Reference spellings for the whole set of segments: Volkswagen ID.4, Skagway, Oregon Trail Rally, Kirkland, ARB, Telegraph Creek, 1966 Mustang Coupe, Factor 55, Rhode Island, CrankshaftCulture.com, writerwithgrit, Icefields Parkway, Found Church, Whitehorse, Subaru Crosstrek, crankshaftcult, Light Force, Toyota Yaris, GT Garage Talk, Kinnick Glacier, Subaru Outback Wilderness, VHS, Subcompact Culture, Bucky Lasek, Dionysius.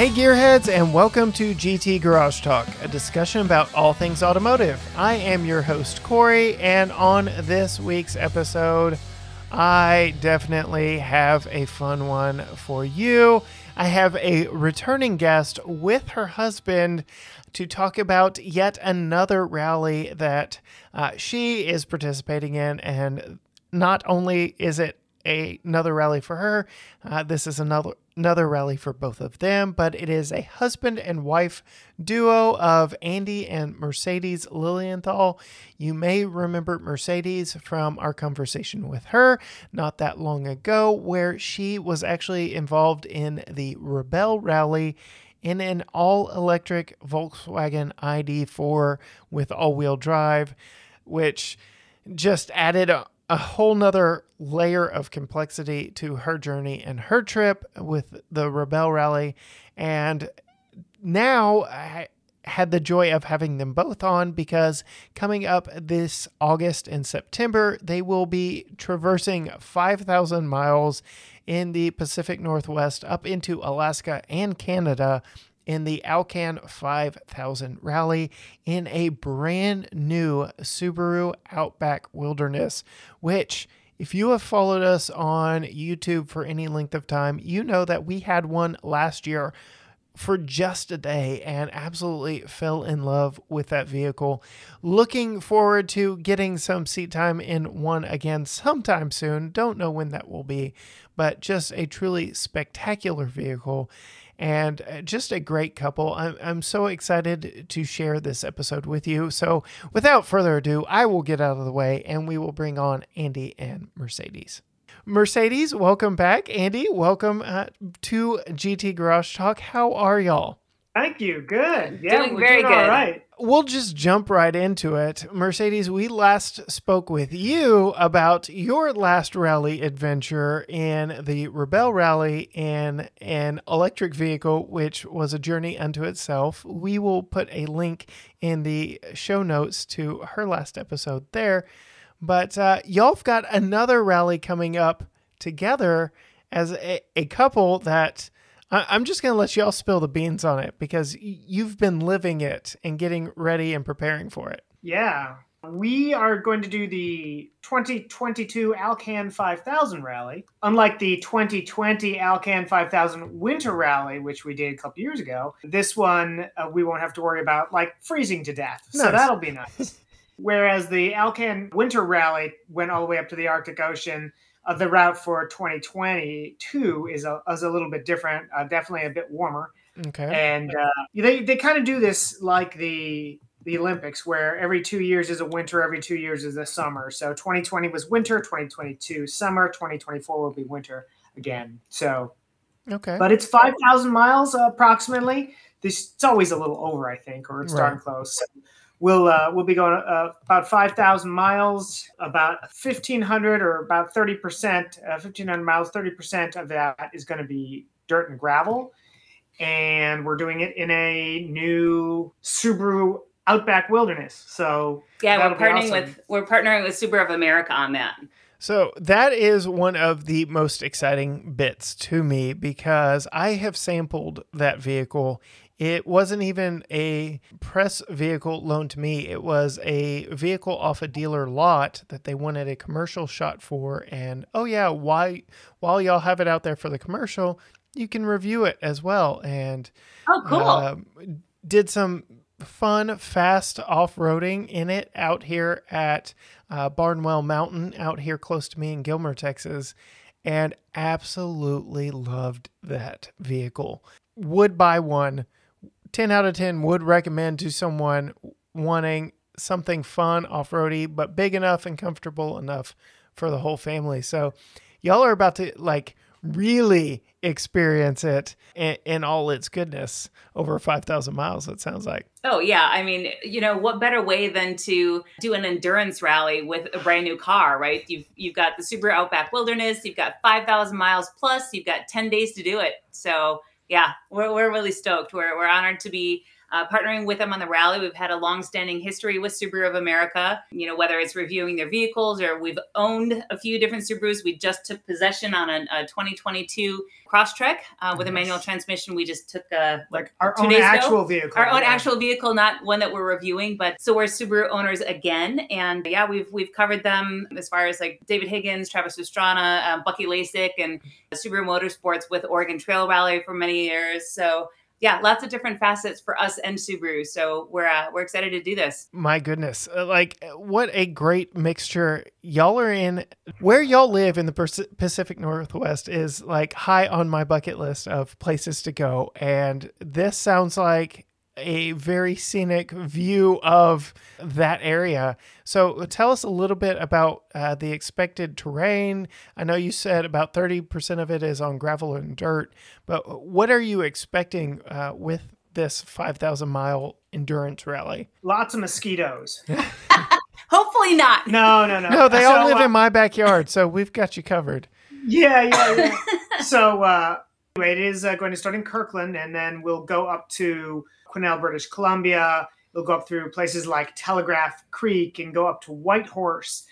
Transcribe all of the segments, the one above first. Hey gearheads, and welcome to GT Garage Talk, a discussion about all things automotive. I am your host Corey, and on this week's episode I definitely have a fun one for you. I have a returning guest with her husband to talk about yet another rally that she is participating in, and not only is it another rally for her, this is another rally for both of them, but it is a husband and wife duo of Andy and Mercedes Lilienthal. You may remember Mercedes from our conversation with her not that long ago, where she was actually involved in the Rebelle Rally in an all-electric Volkswagen ID.4 with all-wheel drive, which just added a whole nother layer of complexity to her journey and her trip with the Rebelle Rally. And now I had the joy of having them both on, because coming up this August and September, they will be traversing 5,000 miles in the Pacific Northwest up into Alaska and Canada in the Alcan 5000 Rally in a brand new Subaru Outback Wilderness, which, if you have followed us on YouTube for any length of time, you know that we had one last year for just a day and absolutely fell in love with that vehicle. Looking forward to getting some seat time in one again sometime soon. Don't know when that will be, but just a truly spectacular vehicle and just a great couple. I'm so excited to share this episode with you. So without further ado, I will get out of the way and we will bring on Andy and Mercedes. Mercedes, welcome back. Andy, welcome to GT Garage Talk. How are y'all? Thank you. Good. Yeah, doing very good. All right. We'll just jump right into it. Mercedes, we last spoke with you about your last rally adventure in the Rebelle Rally in an electric vehicle, which was a journey unto itself. We will put a link in the show notes to her last episode there. But y'all've got another rally coming up together as a couple that I'm just going to let y'all spill the beans on, it because you've been living it and getting ready and preparing for it. Yeah, we are going to do the 2022 Alcan 5000 Rally. Unlike the 2020 Alcan 5000 Winter Rally, which we did a couple years ago, this one we won't have to worry about like freezing to death. Nice. So that'll be nice. Whereas the Alcan Winter Rally went all the way up to the Arctic Ocean. The route for 2022 is a little bit different, definitely a bit warmer. Okay. And they kind of do this like the Olympics, where every 2 years is a winter, every 2 years is a summer. So 2020 was winter, 2022 summer, 2024 will be winter again. So, okay. But it's 5,000 miles approximately. It's always a little over, I think, or it's darn close. So, We'll be going about 5,000 miles, about 1,500 or about 30%, 1,500 miles, 30% of that is going to be dirt and gravel. And we're doing it in a new Subaru Outback Wilderness. So yeah, we're partnering with Subaru of America on that. So that is one of the most exciting bits to me, because I have sampled that vehicle. It wasn't even a press vehicle loaned to me. It was a vehicle off a dealer lot that they wanted a commercial shot for. And, oh yeah, while y'all have it out there for the commercial, you can review it as well. And oh, cool. Did some fun, fast off-roading in it out here at Barnwell Mountain, out here close to me in Gilmer, Texas, and absolutely loved that vehicle. Would buy one. 10 out of 10 would recommend to someone wanting something fun, off-roady, but big enough and comfortable enough for the whole family. So y'all are about to like really experience it in all its goodness over 5,000 miles, it sounds like. Oh, yeah. I mean, you know, what better way than to do an endurance rally with a brand new car, right? You've got the Subaru Outback Wilderness, you've got 5,000 miles plus, you've got 10 days to do it. So yeah, we're really stoked. We're honored to be partnering with them on the rally. We've had a long-standing history with Subaru of America, you know, whether it's reviewing their vehicles or we've owned a few different Subarus. We just took possession on a 2022 Crosstrek with a manual transmission. We just took like our own actual vehicle. Our own actual vehicle, not one that we're reviewing, but so we're Subaru owners again. And yeah, we've covered them as far as like David Higgins, Travis Pastrana, Bucky Lasek, and Subaru Motorsports with Oregon Trail Rally for many years. So yeah, lots of different facets for us and Subaru. So we're excited to do this. My goodness. Like, what a great mixture. Y'all are in, where y'all live in the Pacific Northwest is like high on my bucket list of places to go. And this sounds like a very scenic view of that area. So tell us a little bit about the expected terrain. I know you said about 30% of it is on gravel and dirt, but what are you expecting with this 5,000 mile endurance rally? Lots of mosquitoes. Hopefully not. No. No, they all live in my backyard, so we've got you covered. Yeah. So anyway, it is going to start in Kirkland, and then we'll go up to Quesnel, British Columbia. We'll go up through places like Telegraph Creek and go up to Whitehorse.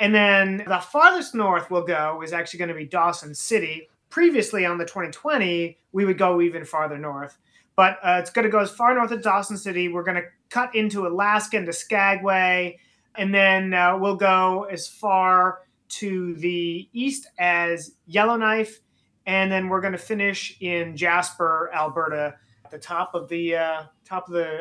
And then the farthest north we'll go is actually going to be Dawson City. Previously on the 2020, we would go even farther north. But it's going to go as far north as Dawson City. We're going to cut into Alaska, into Skagway. And then we'll go as far to the east as Yellowknife. And then we're going to finish in Jasper, Alberta, the top of the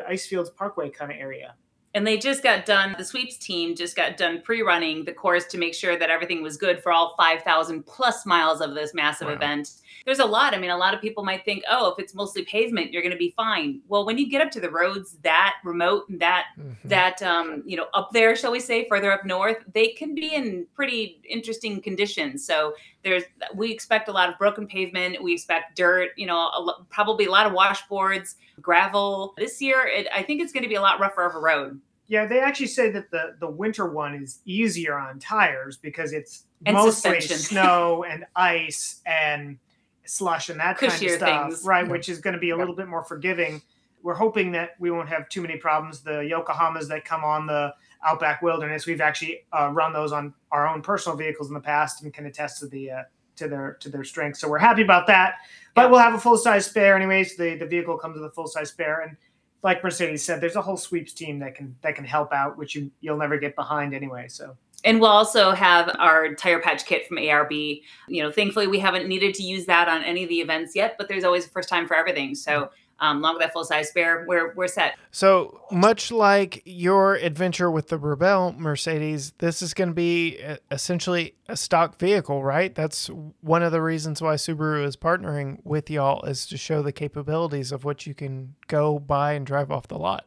Icefields Parkway kind of area. And they just got done, the sweeps team just got done pre-running the course to make sure that everything was good for all 5,000 plus miles of this massive event. There's a lot. I mean, a lot of people might think, oh, if it's mostly pavement, you're going to be fine. Well, when you get up to the roads that remote and that up there, shall we say, further up north, they can be in pretty interesting conditions. So we expect a lot of broken pavement. We expect dirt, probably a lot of washboards, gravel. This year, I think it's going to be a lot rougher of a road. Yeah, they actually say that the winter one is easier on tires because it's mostly snow and ice and slush and that kind of stuff, right? Yeah. Which is going to be a little bit more forgiving. We're hoping that we won't have too many problems. The Yokohamas that come on the Outback Wilderness, we've actually run those on our own personal vehicles in the past and can attest to the to their strength. So we're happy about that. But we'll have a full size spare anyways. The vehicle comes with a full size spare, and like Mercedes said, there's a whole sweeps team that can help out, which you'll never get behind anyway. So. And we'll also have our tire patch kit from ARB. Thankfully we haven't needed to use that on any of the events yet, but there's always a first time for everything. So along with that full size spare, we're set. So much like your adventure with the Rebelle Mercedes, this is going to be essentially a stock vehicle, right? That's one of the reasons why Subaru is partnering with y'all, is to show the capabilities of what you can go buy and drive off the lot.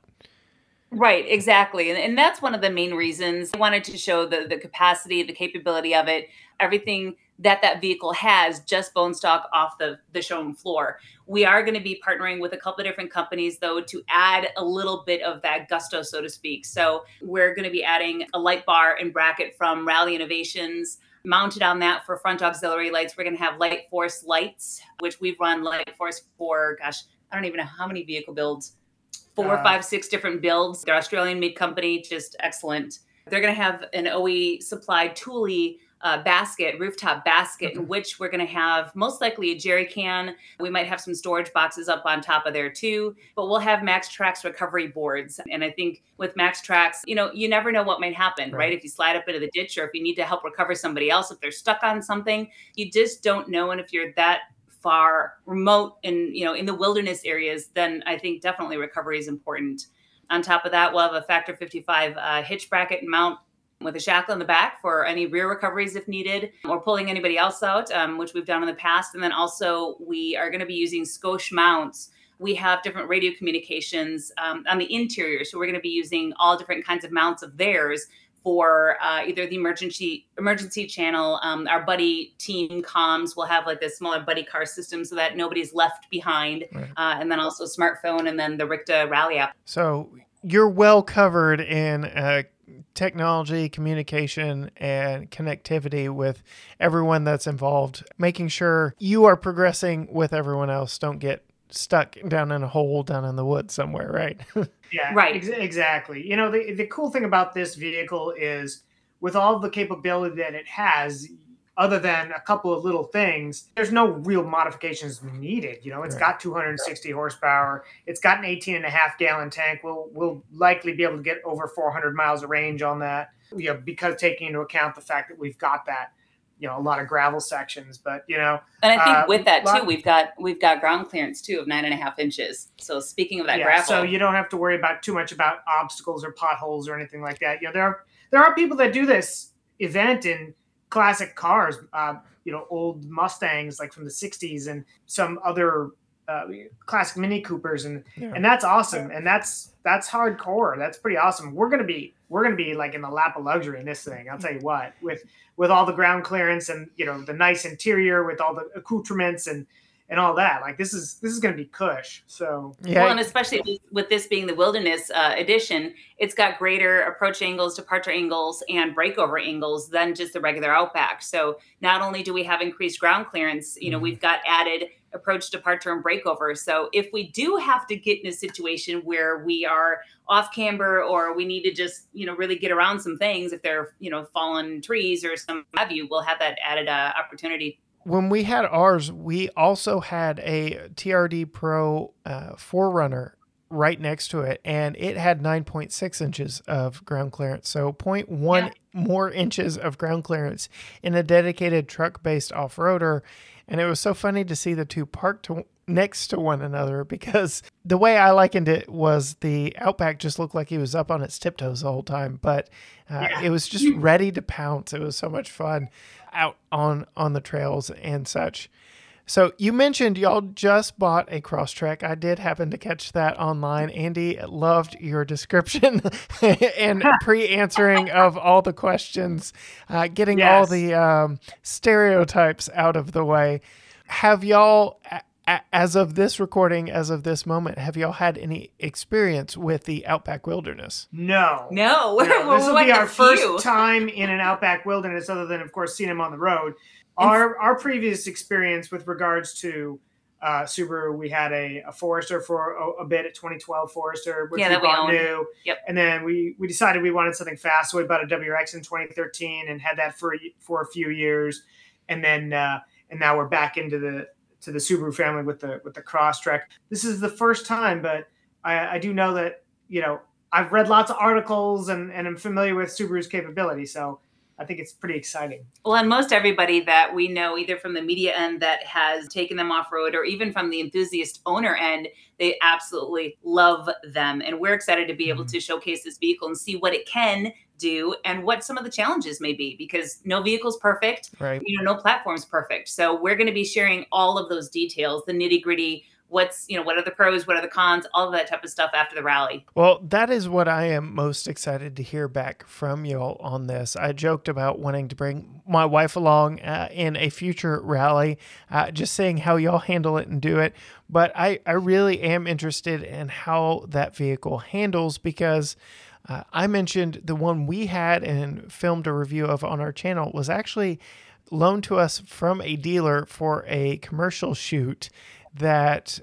Right, exactly. And that's one of the main reasons. I wanted to show the capacity, the capability of it, everything that vehicle has, just bone stock off the showroom floor. We are going to be partnering with a couple of different companies, though, to add a little bit of that gusto, so to speak. So we're going to be adding a light bar and bracket from Rally Innovations. Mounted on that for front auxiliary lights, we're going to have Light Force lights, which we've run Light Force for, gosh, I don't even know how many vehicle builds. 4, 5, 6 different builds. They're Australian-made company, just excellent. They're going to have an OE supplied Thule rooftop basket, in which we're going to have most likely a jerry can. We might have some storage boxes up on top of there too, but we'll have MaxTrax recovery boards. And I think with MaxTrax, you never know what might happen, right? If you slide up into the ditch, or if you need to help recover somebody else, if they're stuck on something, you just don't know. And if you're that far remote and in the wilderness areas, then I think definitely recovery is important. On top of that, we'll have a Factor 55 hitch bracket and mount with a shackle in the back for any rear recoveries if needed, or pulling anybody else out, which we've done in the past. And then also we are going to be using Skosh mounts. We have different radio communications on the interior, so we're going to be using all different kinds of mounts of theirs for either the emergency channel. Our buddy team comms will have like this smaller buddy car system so that nobody's left behind. Right. And then also smartphone, and then the Rikta Rally app. So you're well covered in technology, communication, and connectivity with everyone that's involved, making sure you are progressing with everyone else. Don't get stuck down in a hole down in the woods somewhere, right? Yeah, right. Exactly. You know, the cool thing about this vehicle is with all the capability that it has, other than a couple of little things, there's no real modifications needed. You know, it's got 260 horsepower. It's got an 18.5-gallon tank. We'll likely be able to get over 400 miles of range on that, you know, because taking into account the fact that we've got that, you know, a lot of gravel sections, but, you know. And I think with that too, we've got ground clearance too of 9.5 inches. So speaking of that gravel. So you don't have to worry about too much about obstacles or potholes or anything like that. You know, there are people that do this event in classic cars, you know, old Mustangs like from the 60s and some other classic Mini Coopers. And that's awesome. And that's hardcore. That's pretty awesome. We're going to be like in the lap of luxury in this thing. I'll tell you what, with all the ground clearance and, you know, the nice interior with all the accoutrements and all that, like this is going to be cush. So, yeah. Well, and especially with this being the Wilderness edition, it's got greater approach angles, departure angles, and breakover angles than just the regular Outback. So not only do we have increased ground clearance, you know, we've got added approach, departure, and breakover. So if we do have to get in a situation where we are off camber or we need to just, you know, really get around some things, if they're, you know, fallen trees or some have you, we'll have that added opportunity. When we had ours, we also had a TRD Pro 4Runner right next to it, and it had 9.6 inches of ground clearance. So 0.1 more inches of ground clearance in a dedicated truck-based off-roader. And it was so funny to see the two parked next to one another, because the way I likened it was the Outback just looked like he was up on its tiptoes the whole time, but it was just ready to pounce. It was so much fun out on the trails and such. So you mentioned y'all just bought a Crosstrek. I did happen to catch that online. Andy loved your description and pre-answering of all the questions, getting all the stereotypes out of the way. Have y'all, as of this recording, as of this moment, have y'all had any experience with the Outback Wilderness? No. This will be our first time in an Outback Wilderness, other than, of course, seeing him on the road. Our previous experience with regards to Subaru, we had a Forester for a bit, a 2012 Forester, which we bought new. Yep. And then we decided we wanted something fast, so we bought a WRX in 2013 and had that for a few years, and then and now we're back into the Subaru family with the Crosstrek. This is the first time, but I do know that, you know, I've read lots of articles and I'm familiar with Subaru's capability, so I think it's pretty exciting. Well, and most everybody that we know, either from the media end that has taken them off-road or even from the enthusiast owner end, they absolutely love them. And we're excited to be able to showcase this vehicle and see what it can do and what some of the challenges may be, because no vehicle's perfect, right? You know, no platform's perfect. So we're going to be sharing all of those details, the nitty-gritty, what are the pros, what are the cons, all of that type of stuff after the rally. Well, that is what I am most excited to hear back from y'all on this. I joked about wanting to bring my wife along in a future rally, just seeing how y'all handle it and do it. But I really am interested in how that vehicle handles, because I mentioned the one we had and filmed a review of on our channel was actually loaned to us from a dealer for a commercial shoot that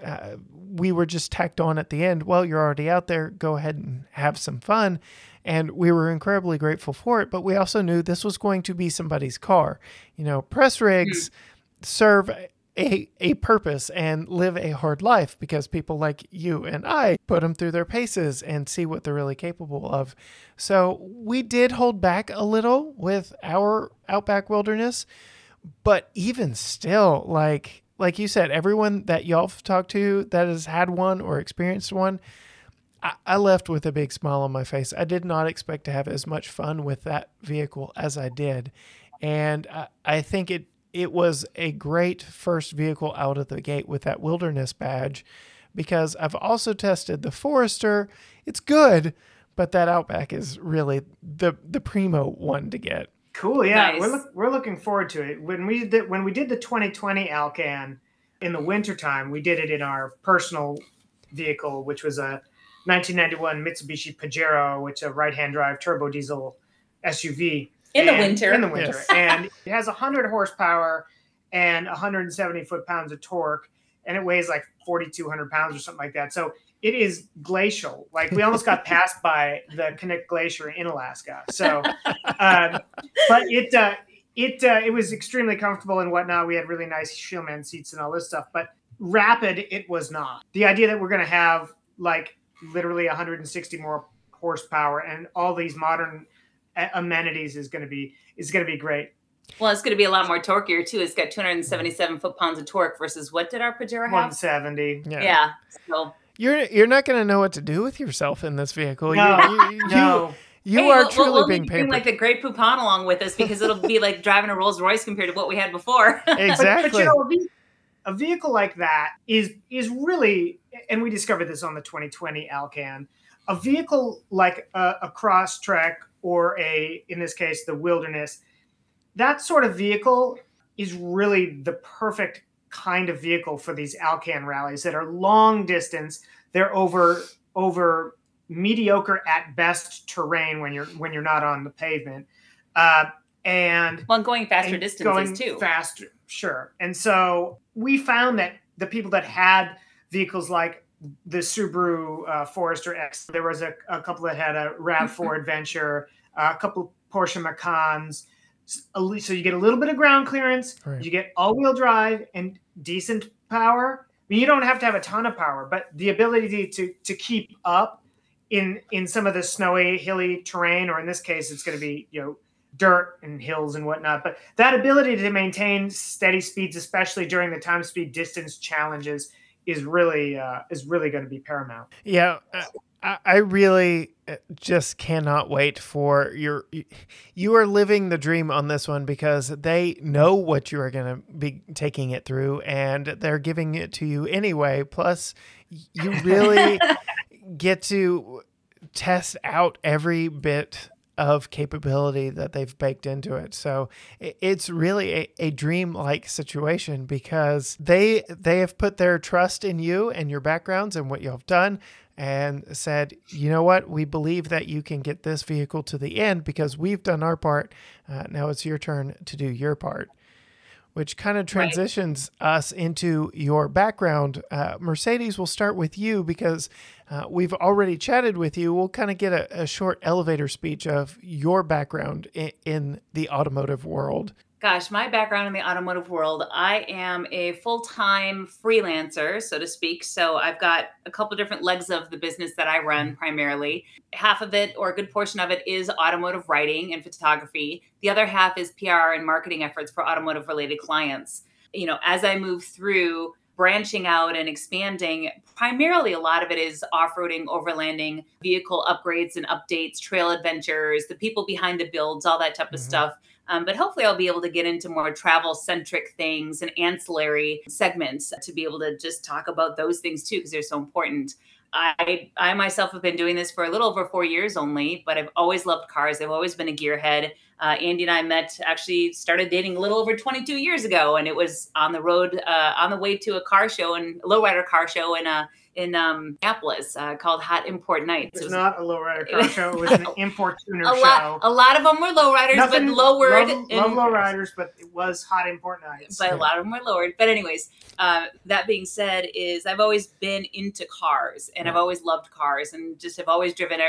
we were just tacked on at the end. Well, you're already out there, go ahead and have some fun. And we were incredibly grateful for it, but we also knew this was going to be somebody's car. You know, press rigs serve a purpose and live a hard life, because people like you and I put them through their paces and see what they're really capable of. So we did hold back a little with our Outback Wilderness, but even still, like you said, everyone that y'all have talked to that has had one or experienced one, I left with a big smile on my face. I did not expect to have as much fun with that vehicle as I did. And I think it was a great first vehicle out of the gate with that Wilderness badge, because I've also tested the Forester. It's good, but that Outback is really the primo one to get. Cool, yeah, nice. We're looking forward to it. When we did the 2020 Alcan in the wintertime, we did it in our personal vehicle, which was a 1991 Mitsubishi Pajero, which is a right-hand drive turbo diesel SUV. In the winter. And it has 100 horsepower and 170 foot-pounds of torque. and it weighs like 4,200 pounds or something like that. So it is glacial. Like we almost got passed by the Kinnick Glacier in Alaska. So, but it was extremely comfortable and whatnot. We had really nice Shieldman seats and all this stuff, but rapid it was not. The idea that we're going to have like literally 160 more horsepower and all these modern amenities is going to be great. Well, it's going to be a lot more torqueier too. It's got 277 foot-pounds of torque versus what did our Pajero have? 170. Yeah. So you're not going to know what to do with yourself in this vehicle. No. You are truly being paid. Like a great Poupon along with us because it'll be like driving a Rolls Royce compared to what we had before. Exactly. But, a vehicle like that is really, and we discovered this on the 2020 Alcan. A vehicle like a Crosstrek or in this case, the Wilderness. That sort of vehicle is really the perfect kind of vehicle for these Alcan rallies that are long distance. They're over mediocre at best terrain when you're not on the pavement, and going faster distances too. Faster, sure. And so we found that the people that had vehicles like the Subaru Forester X, there was a couple that had a RAV4 Adventure, a couple Porsche Macans. So you get a little bit of ground clearance, right. You get all-wheel drive and decent power. I mean, you don't have to have a ton of power, but the ability to keep up in some of the snowy, hilly terrain, or in this case, it's going to be dirt and hills and whatnot. But that ability to maintain steady speeds, especially during the time-speed distance challenges, is really going to be paramount. Yeah. I really just cannot wait for you are living the dream on this one because they know what you are going to be taking it through and they're giving it to you anyway. Plus you really get to test out every bit of capability that they've baked into it. So it's really a dream-like situation because they have put their trust in you and your backgrounds and what you've done and said, you know what, we believe that you can get this vehicle to the end because we've done our part. Now it's your turn to do your part, which kind of transitions us into your background. Mercedes, we'll start with you because we've already chatted with you. We'll kind of get a short elevator speech of your background in the automotive world. Gosh, my background in the automotive world, I am a full-time freelancer, so to speak. So I've got a couple different legs of the business that I run primarily. Half of it, or a good portion of it, is automotive writing and photography. The other half is PR and marketing efforts for automotive-related clients. As I move through branching out and expanding, primarily a lot of it is off-roading, overlanding, vehicle upgrades and updates, trail adventures, the people behind the builds, all that type of stuff. But hopefully I'll be able to get into more travel-centric things and ancillary segments to be able to just talk about those things too, because they're so important. I myself have been doing this for a little over 4 years only, but I've always loved cars. I've always been a gearhead. Andy and I started dating a little over 22 years ago, and it was on the road, on the way to a car show, and lowrider car show in Annapolis called Hot Import Nights. It was not a lowrider car show. It was an importuner show. A lot of them were lowriders, but lowered. Love lowriders, but it was Hot Import Nights. But a lot of them were lowered. But anyways, that being said, is I've always been into cars, and I've always loved cars, and just have always driven,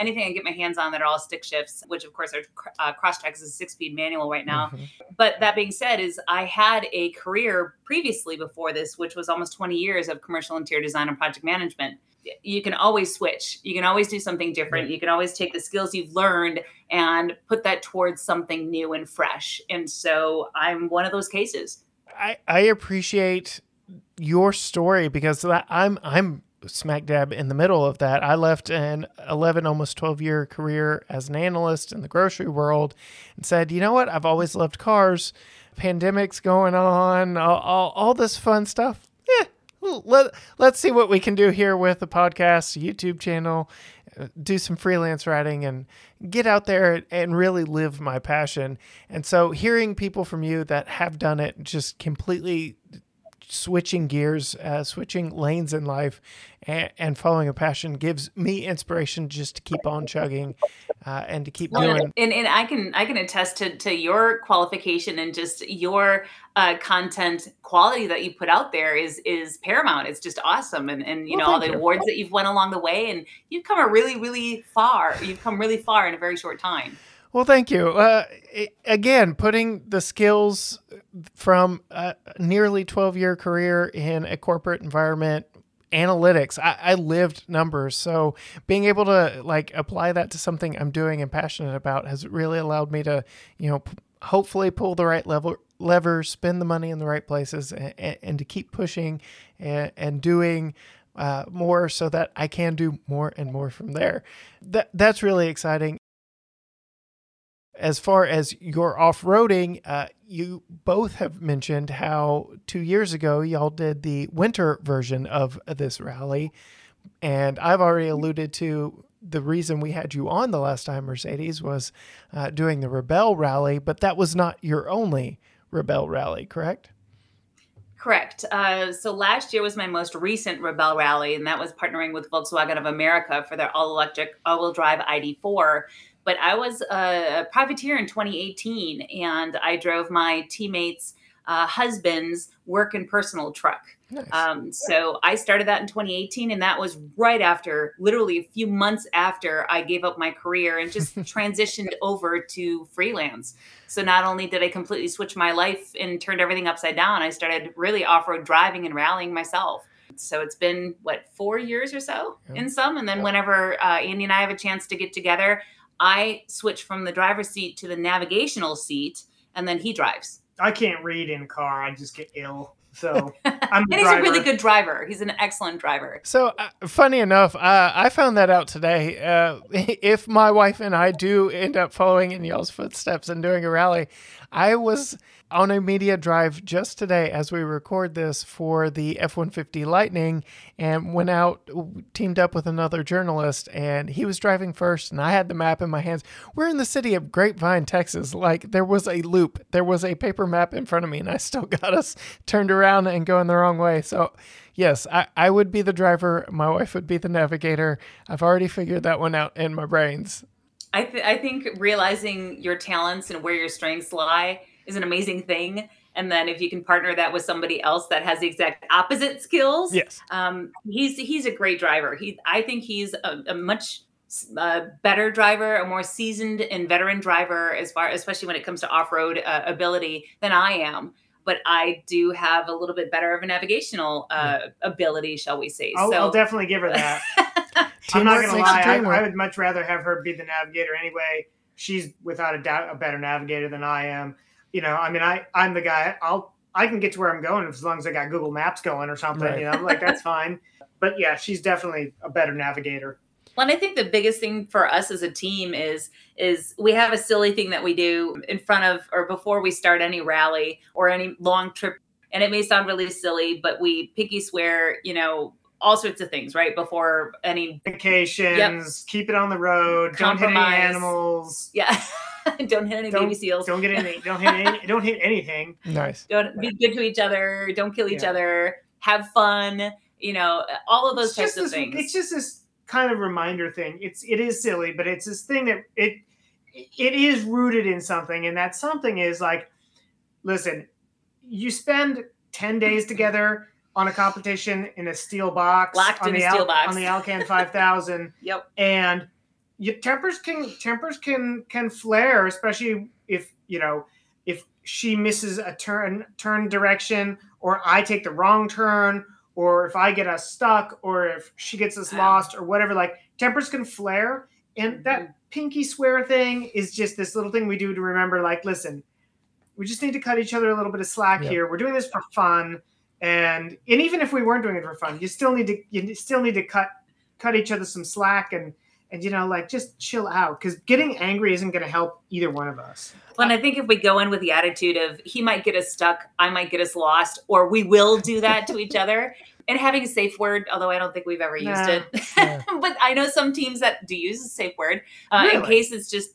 anything I get my hands on that are all stick shifts, which of course are Crosstrek's is a 6-speed manual right now. But that being said, is I had a career previously before this, which was almost 20 years of commercial interior design and project management. You can always switch. You can always do something different. You can always take the skills you've learned and put that towards something new and fresh. And so I'm one of those cases. I appreciate your story because I'm smack dab in the middle of that. I left an 11, almost 12-year career as an analyst in the grocery world and said, you know what? I've always loved cars. Pandemic's going on, all this fun stuff. Let's see what we can do here with the podcast, YouTube channel, do some freelance writing and get out there and really live my passion. And so hearing people from you that have done it just completely switching gears, switching lanes in life, and following a passion gives me inspiration just to keep on chugging and to keep doing. And I can attest to your qualification and just your content quality that you put out there is paramount. It's just awesome. And you know, all the awards that you've won along the way, and you've come really far in a very short time. Well, thank you. Again, putting the skills from a nearly 12-year career in a corporate environment, analytics, I lived numbers. So being able to like apply that to something I'm doing and passionate about has really allowed me to, you know, hopefully pull the right lever, spend the money in the right places, and to keep pushing and doing more so that I can do more and more from there. That's really exciting. As far as your off-roading, you both have mentioned how 2 years ago y'all did the winter version of this rally. And I've already alluded to the reason we had you on the last time, Mercedes, was doing the Rebelle Rally, but that was not your only Rebelle Rally, correct? Correct. So last year was my most recent Rebelle Rally, and that was partnering with Volkswagen of America for their all-electric all-wheel drive ID.4. But I was a privateer in 2018, and I drove my teammates' husband's work and personal truck. Nice. So I started that in 2018, and that was right after, literally a few months after I gave up my career and just transitioned over to freelance. So not only did I completely switch my life and turned everything upside down, I started really off-road driving and rallying myself. So it's been, what, 4 years or so in some? And then whenever Andy and I have a chance to get together, I switch from the driver's seat to the navigational seat, and then he drives. I can't read in car. I just get ill. So I'm the driver. He's a really good driver. He's an excellent driver. So funny enough, I found that out today. If my wife and I do end up following in y'all's footsteps and doing a rally, I was on a media drive just today as we record this for the F-150 Lightning, and went out, teamed up with another journalist, and he was driving first and I had the map in my hands. We're in the city of Grapevine, Texas. Like, there was a loop. There was a paper map in front of me, and I still got us turned around and going the wrong way. So yes, I would be the driver. My wife would be the navigator. I've already figured that one out in my brains. I think realizing your talents and where your strengths lie is an amazing thing. And then if you can partner that with somebody else that has the exact opposite skills, yes. He's a great driver. I think he's a much better driver, a more seasoned and veteran driver, as far, especially when it comes to off-road ability, than I am. But I do have a little bit better of a navigational ability, shall we say. I'll definitely give her that. I'm not going to lie. I would much rather have her be the navigator anyway. She's without a doubt a better navigator than I am. You know, I mean, I'm the guy. I can get to where I'm going as long as I got Google Maps going or something. Right. You know, like, that's fine. But yeah, she's definitely a better navigator. Well, and I think the biggest thing for us as a team is we have a silly thing that we do in front of or before we start any rally or any long trip. And it may sound really silly, but we picky swear, you know, all sorts of things, right? Before any vacations, keep it on the road, compromise. Don't hit any animals. Yeah. Don't hit any baby seals. Don't hit anything. Nice. Don't be good to each other. Don't kill each other. Have fun. You know, all of those types of things. It's just this kind of reminder thing. It is silly, but it's this thing that it is rooted in something, and that something is like, listen, you spend 10 days together on a competition in a steel box, locked in a steel box on the Alcan 5000. Yep, and. Your tempers can flare, especially if, you know, if she misses a turn direction, or I take the wrong turn, or if I get us stuck, or if she gets us lost, or whatever. Like, tempers can flare, and that pinky swear thing is just this little thing we do to remember. Like, listen, we just need to cut each other a little bit of slack here. We're doing this for fun, and even if we weren't doing it for fun, you still need to cut each other some slack and. And, you know, like, just chill out, because getting angry isn't going to help either one of us. Well, and I think if we go in with the attitude of he might get us stuck, I might get us lost, or we will do that to each other. And having a safe word, although I don't think we've ever used it. But I know some teams that do use a safe word in case it's just,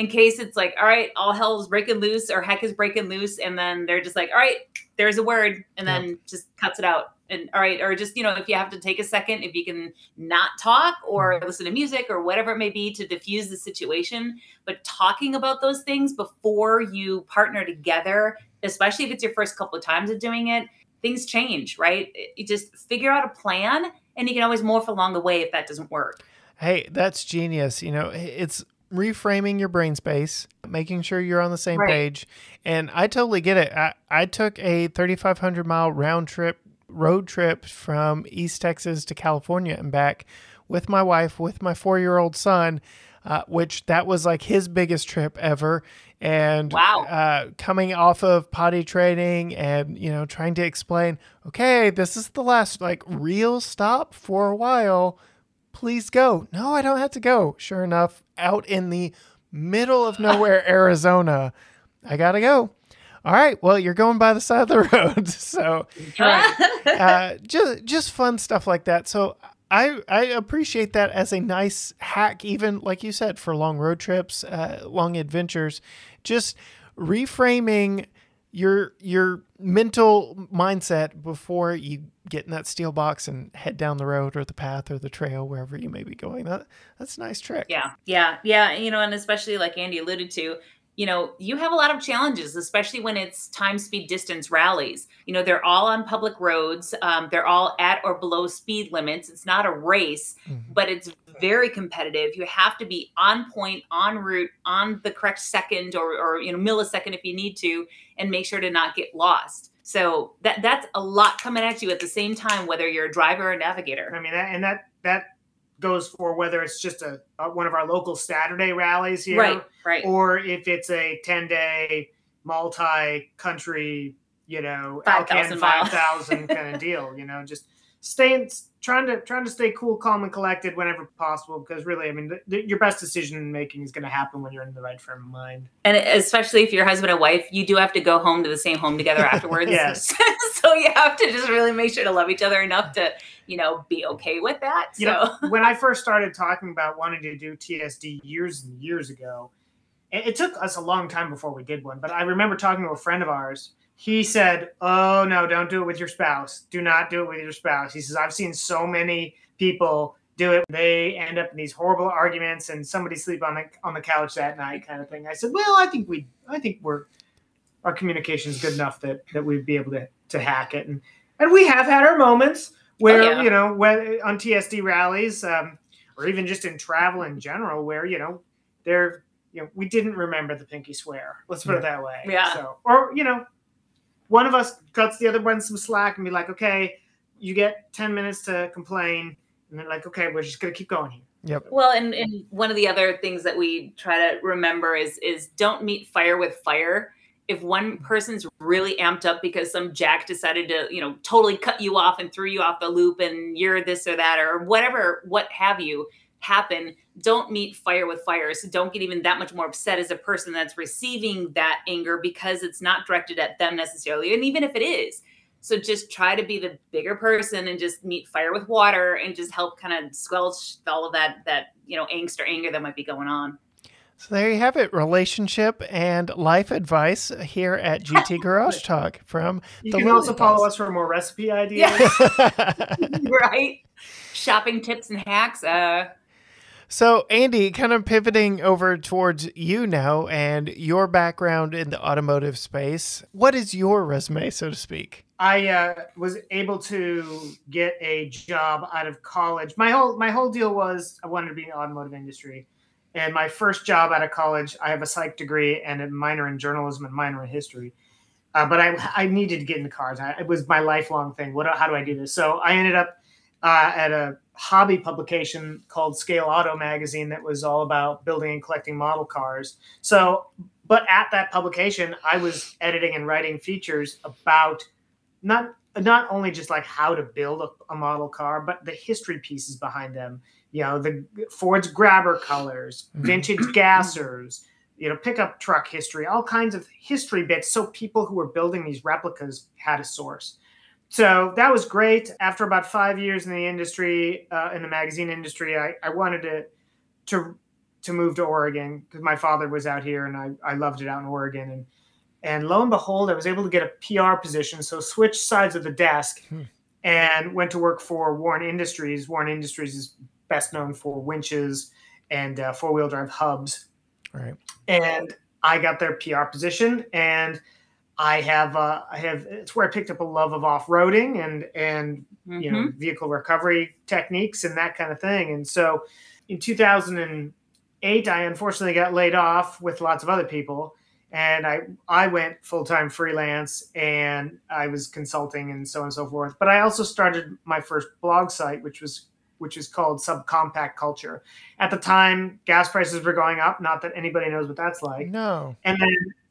in case it's like, all right, all hell's breaking loose or heck is breaking loose. And then they're just like, all right, there's a word. And then just cuts it out. And all right. Or just, you know, if you have to take a second, if you can not talk or listen to music or whatever it may be to diffuse the situation, but talking about those things before you partner together, especially if it's your first couple of times of doing it, things change, right? You just figure out a plan and you can always morph along the way if that doesn't work. Hey, that's genius. You know, it's reframing your brain space, making sure you're on the same page. And I totally get it. I took a 3,500 mile road trip from East Texas to California and back with my wife, with my 4-year-old son, which that was like his biggest trip ever. And coming off of potty training and, you know, trying to explain, okay, this is the last like real stop for a while. Please go. No, I don't have to go. Sure enough, out in the middle of nowhere, Arizona, I got to go. All right. Well, you're going by the side of the road. So just fun stuff like that. So I appreciate that as a nice hack, even like you said, for long road trips, long adventures, just reframing your mental mindset before you get in that steel box and head down the road or the path or the trail, wherever you may be going. That's a nice trick. Yeah. You know, and especially like Andy alluded to, you know, you have a lot of challenges, especially when it's time, speed, distance rallies. You know, they're all on public roads. They're all at or below speed limits. It's not a race, but it's very competitive. You have to be on point, on route, on the correct second or you know, millisecond if you need to, and make sure to not get lost. So that's a lot coming at you at the same time, whether you're a driver or a navigator. I mean, that goes for whether it's just one of our local Saturday rallies here, right. or if it's a 10-day multi-country, you know, Alcan 5000 kind of deal. You know, just trying to stay cool, calm, and collected whenever possible, because really, I mean, your best decision making is going to happen when you're in the right frame of mind. And especially if you're husband and wife, you do have to go home to the same home together afterwards. Yes. So you have to just really make sure to love each other enough to, you know, be okay with that. So. You know, when I first started talking about wanting to do TSD years and years ago, it took us a long time before we did one. But I remember talking to a friend of ours. He said, oh, no, don't do it with your spouse. Do not do it with your spouse. He says, I've seen so many people do it. They end up in these horrible arguments and somebody sleep on the couch that night kind of thing. I said, well, I think our communication is good enough that we'd be able to hack it. And we have had our moments where, you know, on TSD rallies or even just in travel in general where, you know, we didn't remember the pinky swear. Let's put it that way. Yeah. So, or, you know, one of us cuts the other one some slack and be like, okay, you get 10 minutes to complain. And they're like, okay, we're just going to keep going here. Yep. Well, and one of the other things that we try to remember is don't meet fire with fire. If one person's really amped up because some jack decided to, you know, totally cut you off and threw you off the loop and you're this or that or whatever, what have you happen, don't meet fire with fire. So don't get even that much more upset as a person that's receiving that anger, because it's not directed at them necessarily. And even if it is, so just try to be the bigger person and just meet fire with water and just help kind of squelch all of that, you know, angst or anger that might be going on. So there you have it, relationship and life advice here at GT Garage Talk from you. You can also follow us for more recipe ideas. Yeah. Right. Shopping tips and hacks. So, Andy, kind of pivoting over towards you now and your background in the automotive space, what is your resume, so to speak? I was able to get a job out of college. My whole deal was I wanted to be in the automotive industry. And my first job out of college, I have a psych degree and a minor in journalism and minor in history. But I needed to get into cars. It was my lifelong thing. How do I do this? So I ended up at a hobby publication called Scale Auto Magazine that was all about building and collecting model cars. So, but at that publication, I was editing and writing features about not only just like how to build a model car, but the history pieces behind them. You know, the Ford's grabber colors, vintage gassers, you know, pickup truck history, all kinds of history bits. So people who were building these replicas had a source. So that was great. After about 5 years in the industry, in the magazine industry, I wanted to to move to Oregon because my father was out here and I loved it out in Oregon. And lo and behold, I was able to get a PR position. So switched sides of the desk and went to work for WARN Industries. WARN Industries is best known for winches and four-wheel drive hubs. All right. And I got their PR position, and I have it's where I picked up a love of off-roading and you know, vehicle recovery techniques and that kind of thing. And so in 2008, I unfortunately got laid off with lots of other people, and I went full-time freelance, and I was consulting and so on and so forth. But I also started my first blog site, which is called Subcompact Culture. At the time, gas prices were going up. Not that anybody knows what that's like. No. And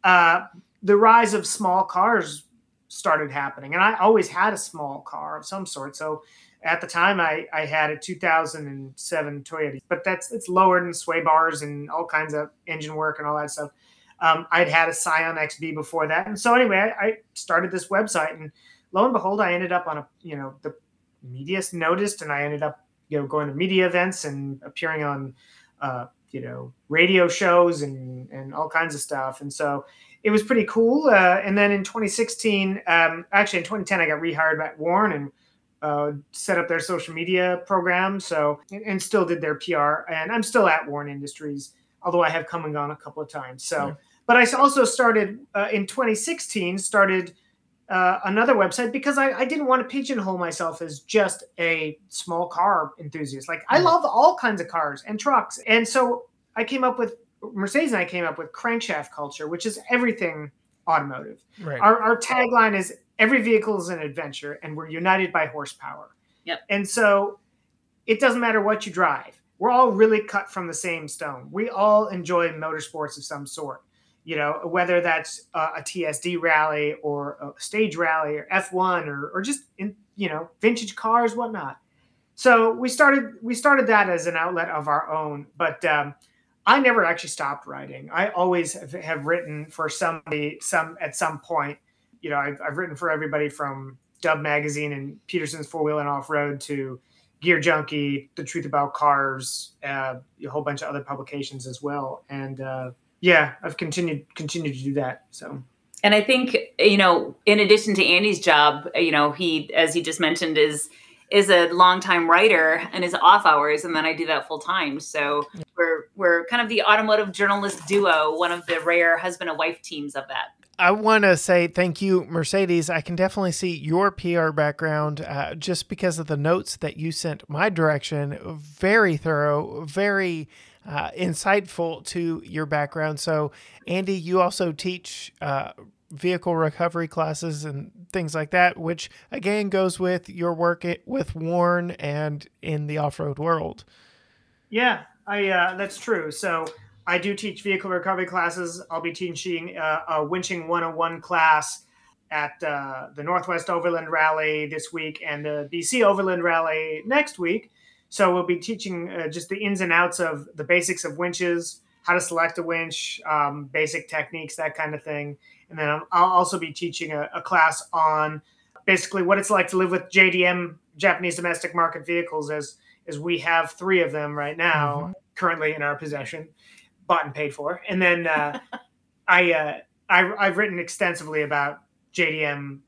then the rise of small cars started happening. And I always had a small car of some sort. So at the time, I had a 2007 Toyota. But it's lowered in sway bars and all kinds of engine work and all that stuff. I'd had a Scion XB before that. And so anyway, I started this website. And lo and behold, I ended up on the media noticed, and I ended up going to media events and appearing on, radio shows and all kinds of stuff. And so it was pretty cool. And then in 2016, actually in 2010, I got rehired at WARN and set up their social media program. So, and still did their PR, and I'm still at WARN Industries, although I have come and gone a couple of times. So, But I also started in 2016, another website because I didn't want to pigeonhole myself as just a small car enthusiast. Like I love all kinds of cars and trucks. And so I came up with Mercedes and I came up with Crankshaft Culture, which is everything automotive. Right. Our tagline is every vehicle is an adventure and we're united by horsepower. Yep. And so it doesn't matter what you drive. We're all really cut from the same stone. We all enjoy motorsports of some sort. Whether that's a TSD rally or a stage rally or F1 or just, vintage cars, whatnot. So we started that as an outlet of our own, but I never actually stopped writing. I always have written for somebody at some point. I've written for everybody from Dub Magazine and Peterson's Four Wheel and Off-Road to Gear Junkie, The Truth About Cars, a whole bunch of other publications as well. And, yeah, I've continued to do that. So, and I think in addition to Andy's job, he, as you just mentioned, is a longtime writer and is off hours, and then I do that full time. So we're kind of the automotive journalist duo, one of the rare husband and wife teams of that. I want to say thank you, Mercedes. I can definitely see your PR background just because of the notes that you sent my direction. Very thorough, very insightful to your background. So, Andy, you also teach vehicle recovery classes and things like that, which, again, goes with your work with WARN and in the off-road world. Yeah, that's true. So I do teach vehicle recovery classes. I'll be teaching a winching 101 class at the Northwest Overland Rally this week and the BC Overland Rally next week. So we'll be teaching just the ins and outs of the basics of winches, how to select a winch, basic techniques, that kind of thing. And then I'll also be teaching a class on basically what it's like to live with JDM, Japanese domestic market vehicles, as we have 3 of them right now currently in our possession, bought and paid for. And then I've written extensively about JDM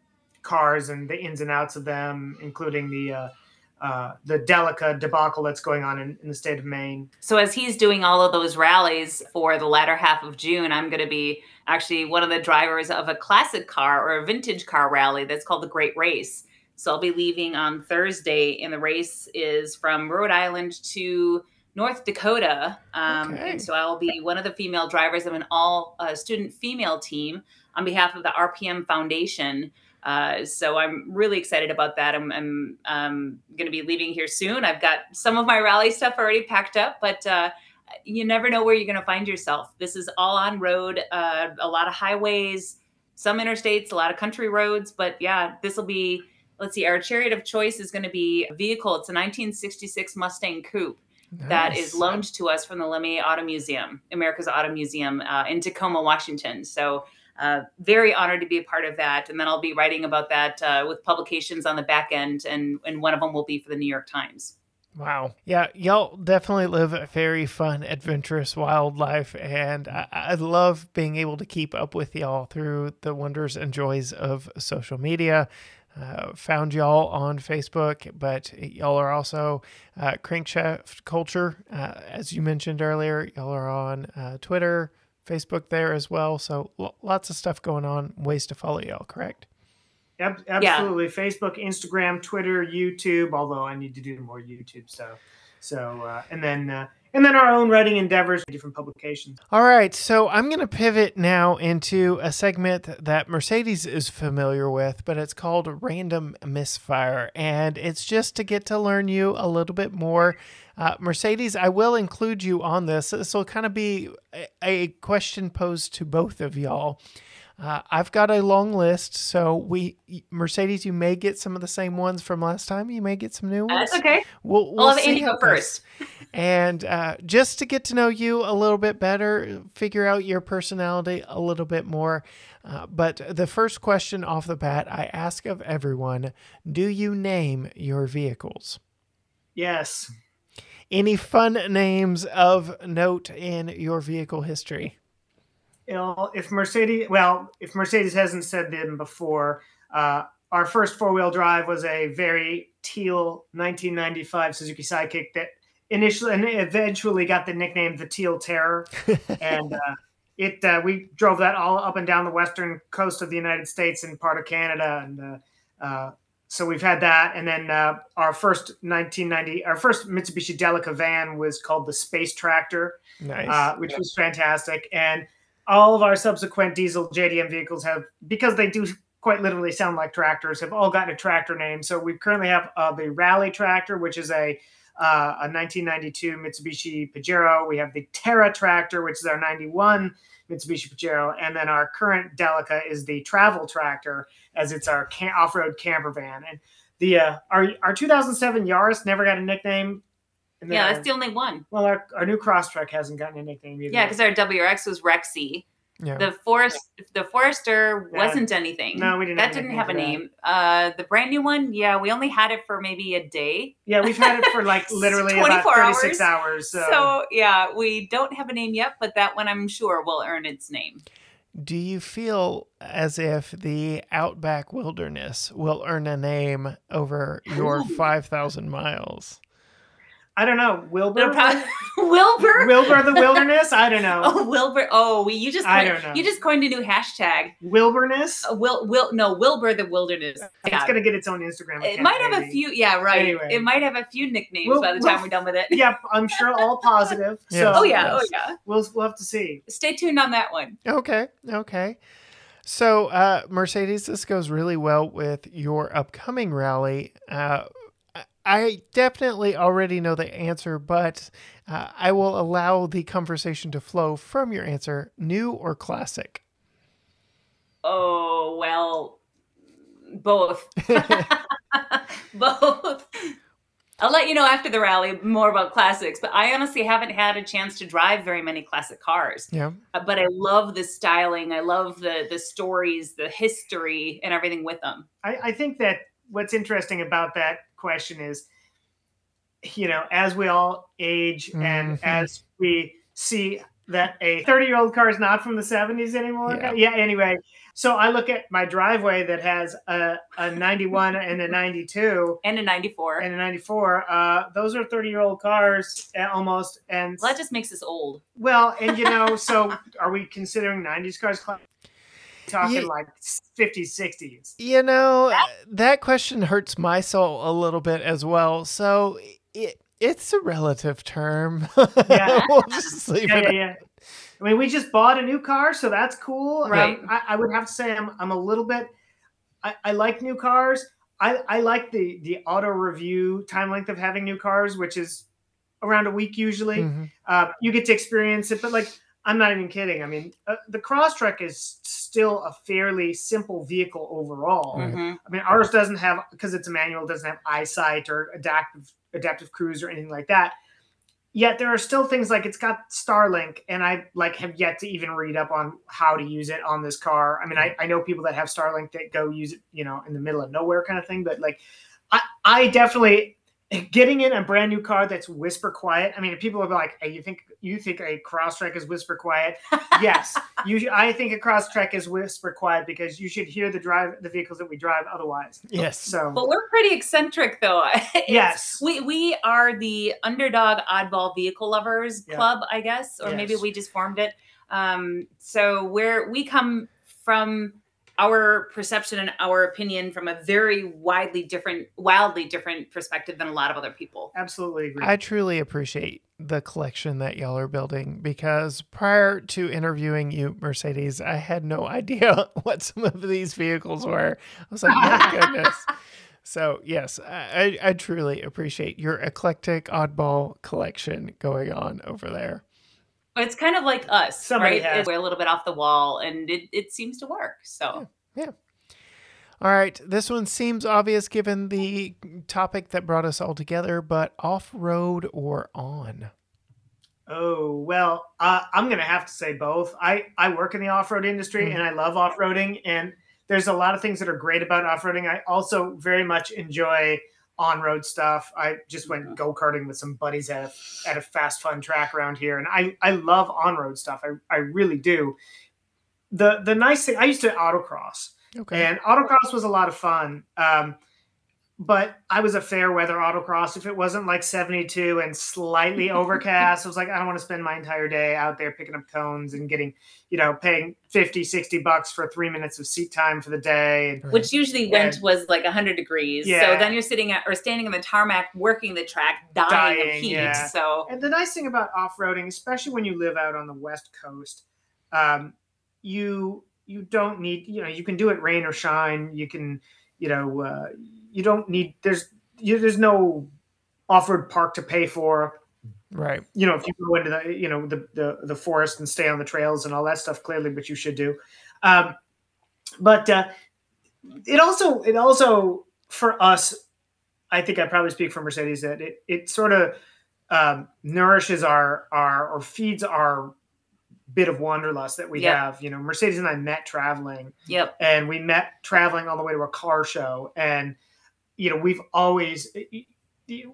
cars and the ins and outs of them, including the Delica debacle that's going on in the state of Maine. So as he's doing all of those rallies for the latter half of June, I'm going to be actually one of the drivers of a classic car or a vintage car rally that's called the Great Race. So I'll be leaving on Thursday, and the race is from Rhode Island to North Dakota. And so I'll be one of the female drivers of an all student female team on behalf of the RPM Foundation. So I'm really excited about that. I'm going to be leaving here soon. I've got some of my rally stuff already packed up, but you never know where you're going to find yourself. This is all on road, a lot of highways, some interstates, a lot of country roads, but yeah, this will be, let's see, our chariot of choice is going to be a vehicle. It's a 1966 Mustang Coupe. Nice. That is loaned to us from the LeMay Auto Museum, America's Auto Museum in Tacoma, Washington. So very honored to be a part of that. And then I'll be writing about that with publications on the back end. And one of them will be for the New York Times. Wow. Yeah, y'all definitely live a very fun, adventurous wildlife, and I love being able to keep up with y'all through the wonders and joys of social media. Found y'all on Facebook, but y'all are also Crankshaft Culture. As you mentioned earlier, y'all are on Twitter, Facebook there as well. So lots of stuff going on, ways to follow y'all, correct? Absolutely. Yeah. Facebook, Instagram, Twitter, YouTube, although I need to do more YouTube stuff. And then our own writing endeavors, different publications. All right, so I'm going to pivot now into a segment that Mercedes is familiar with, but it's called Random Misfire, and it's just to get to learn you a little bit more. Mercedes, I will include you on this. This will kind of be a question posed to both of y'all. I've got a long list, so Mercedes, you may get some of the same ones from last time. You may get some new ones. That's okay. We'll have Andy go first. And just to get to know you a little bit better, figure out your personality a little bit more. But the first question off the bat, I ask of everyone, do you name your vehicles? Yes. Any fun names of note in your vehicle history? If Mercedes hasn't said them before, our first four-wheel drive was a very teal 1995 Suzuki Sidekick that eventually got the nickname the Teal Terror, and we drove that all up and down the western coast of the United States and part of Canada, and so we've had that. And then our first Mitsubishi Delica van was called the Space Tractor, nice. Which was fantastic, and all of our subsequent diesel JDM vehicles have, because they do quite literally sound like tractors, have all gotten a tractor name. So we currently have the Rally Tractor, which is a 1992 Mitsubishi Pajero. We have the Terra Tractor, which is our 91 Mitsubishi Pajero. And then our current Delica is the Travel Tractor, as it's our off-road camper van. And the our 2007 Yaris never got a nickname. Yeah, that's the only one. Well, our new Crosstrek hasn't gotten a nickname either. Yeah, because our WRX was Rexy. Yeah. The Forester wasn't anything. No, we didn't. That didn't have a name. The brand new one, yeah, we only had it for maybe a day. Yeah, we've had it for like literally about 36 hours. So yeah, we don't have a name yet, but that one I'm sure will earn its name. Do you feel as if the Outback Wilderness will earn a name over your 5,000 miles? I don't know. Wilbur? Wilbur? Wilbur the Wilderness? I don't know. Oh, Wilbur. Oh, you just coined a new hashtag. Wilburness? Wilbur the Wilderness. Yeah. It's going to get its own Instagram account. It might have a few. Yeah, right. Anyway. It might have a few nicknames by the time we're done with it. Yeah, I'm sure all positive. Yeah. So, oh, yeah. Yes. Oh, yeah. We'll have to see. Stay tuned on that one. Okay. So, Mercedes, this goes really well with your upcoming rally. I definitely already know the answer, but I will allow the conversation to flow from your answer. New or classic? Oh, well, both. Both. I'll let you know after the rally more about classics, but I honestly haven't had a chance to drive very many classic cars. Yeah. But I love the styling. I love the stories, the history, and everything with them. I think that what's interesting about that question is, you know, as we all age and as we see that a 30-year-old car is not from the 70s anymore. Yeah. Anyway, so I look at my driveway that has a 91 and a 92 and a 94 and a 94. Those are 30-year-old cars almost. And well, that just makes us old. Well, and you know, so are we considering 90s cars? Talking like 50s, 60s. You know, that question hurts my soul a little bit as well. So it's a relative term. Yeah. We'll just leave it. Yeah. I mean, we just bought a new car, so that's cool. Right. I would have to say I'm a little bit, I like new cars. I like the auto review time length of having new cars, which is around a week usually. Mm-hmm. You get to experience it, but like, I'm not even kidding. I mean, the Crosstrek is still a fairly simple vehicle overall. Mm-hmm. I mean, ours doesn't have, because it's a manual, doesn't have eyesight or adaptive cruise or anything like that. Yet there are still things like it's got Starlink, and I like have yet to even read up on how to use it on this car. I mean, I know people that have Starlink that go use it, you know, in the middle of nowhere kind of thing. But like, I definitely getting in a brand new car that's whisper quiet. I mean, people are like, hey, you think a Crosstrek is whisper quiet? Yes. I think a Crosstrek is whisper quiet because you should hear the vehicles that we drive otherwise. Yes. So, but we're pretty eccentric though. Yes. We are the underdog oddball vehicle lovers club, I guess, or maybe we just formed it. So we come from our perception and our opinion from a very wildly different perspective than a lot of other people. Absolutely agree. I truly appreciate the collection that y'all are building because prior to interviewing you, Mercedes, I had no idea what some of these vehicles were. I was like, my goodness. So yes, I truly appreciate your eclectic oddball collection going on over there. It's kind of like us, right? We're a little bit off the wall, and it seems to work. So yeah. All right. This one seems obvious given the topic that brought us all together, but off-road or on? Oh, well, I'm going to have to say both. I work in the off-road industry, and I love off-roading, and there's a lot of things that are great about off-roading. I also very much enjoy on-road stuff. I just went go-karting with some buddies at a fast fun track around here, and I love on-road stuff. I really do. The nice thing, I used to autocross, and autocross was a lot of fun, but I was a fair weather autocross. If it wasn't like 72 and slightly overcast, I was like, I don't want to spend my entire day out there picking up cones and getting, paying $50-$60 for 3 minutes of seat time for the day. Which usually was like 100 degrees. Yeah. So then you're standing on the tarmac, working the track, dying of heat. Yeah. So, and the nice thing about off-roading, especially when you live out on the West Coast, you don't need, you can do it rain or shine. You can, you don't need, there's no off-road park to pay for. Right. If you go into the forest and stay on the trails and all that stuff, clearly, which you should do. But it also for us, I think I probably speak for Mercedes that it sort of nourishes or feeds our bit of wanderlust that we have. Mercedes and I met traveling. Yep. And we met traveling all the way to a car show. And, we've always,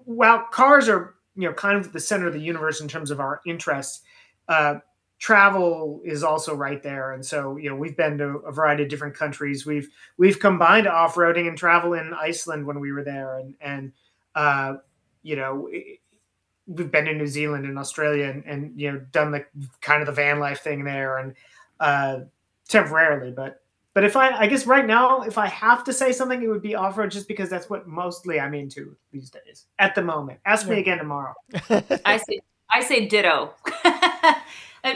while cars are, kind of the center of the universe in terms of our interests, travel is also right there. And so, we've been to a variety of different countries. We've combined off-roading and travel in Iceland when we were there. And we've been to New Zealand and Australia and done the kind of the van life thing there and temporarily. But if I guess right now, if I have to say something, it would be off-road just because that's what mostly I'm into these days at the moment. Ask me again tomorrow. I say ditto.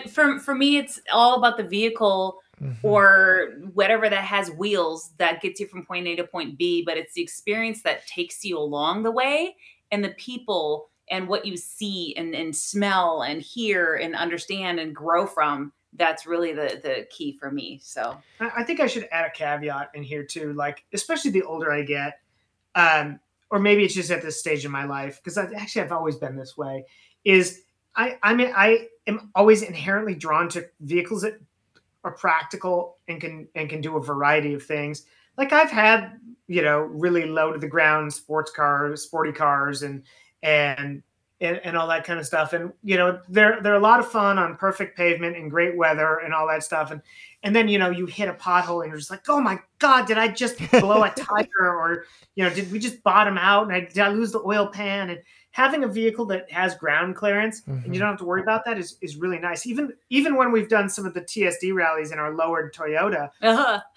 For me, it's all about the vehicle or whatever that has wheels that gets you from point A to point B, but it's the experience that takes you along the way and the people and what you see and smell and hear and understand and grow from. That's really the key for me. So I think I should add a caveat in here too, like, especially the older I get, or maybe it's just at this stage in my life, because I've always been this way, is I am always inherently drawn to vehicles that are practical and can do a variety of things. Like I've had, really low to the ground sports cars, sporty cars and all that kind of stuff. And, they're a lot of fun on perfect pavement and great weather and all that stuff. And then, you hit a pothole and you're just like, oh my God, did I just blow a tire or, did we just bottom out and did I lose the oil pan? And having a vehicle that has ground clearance and you don't have to worry about that is really nice. Even when we've done some of the TSD rallies in our lowered Toyota,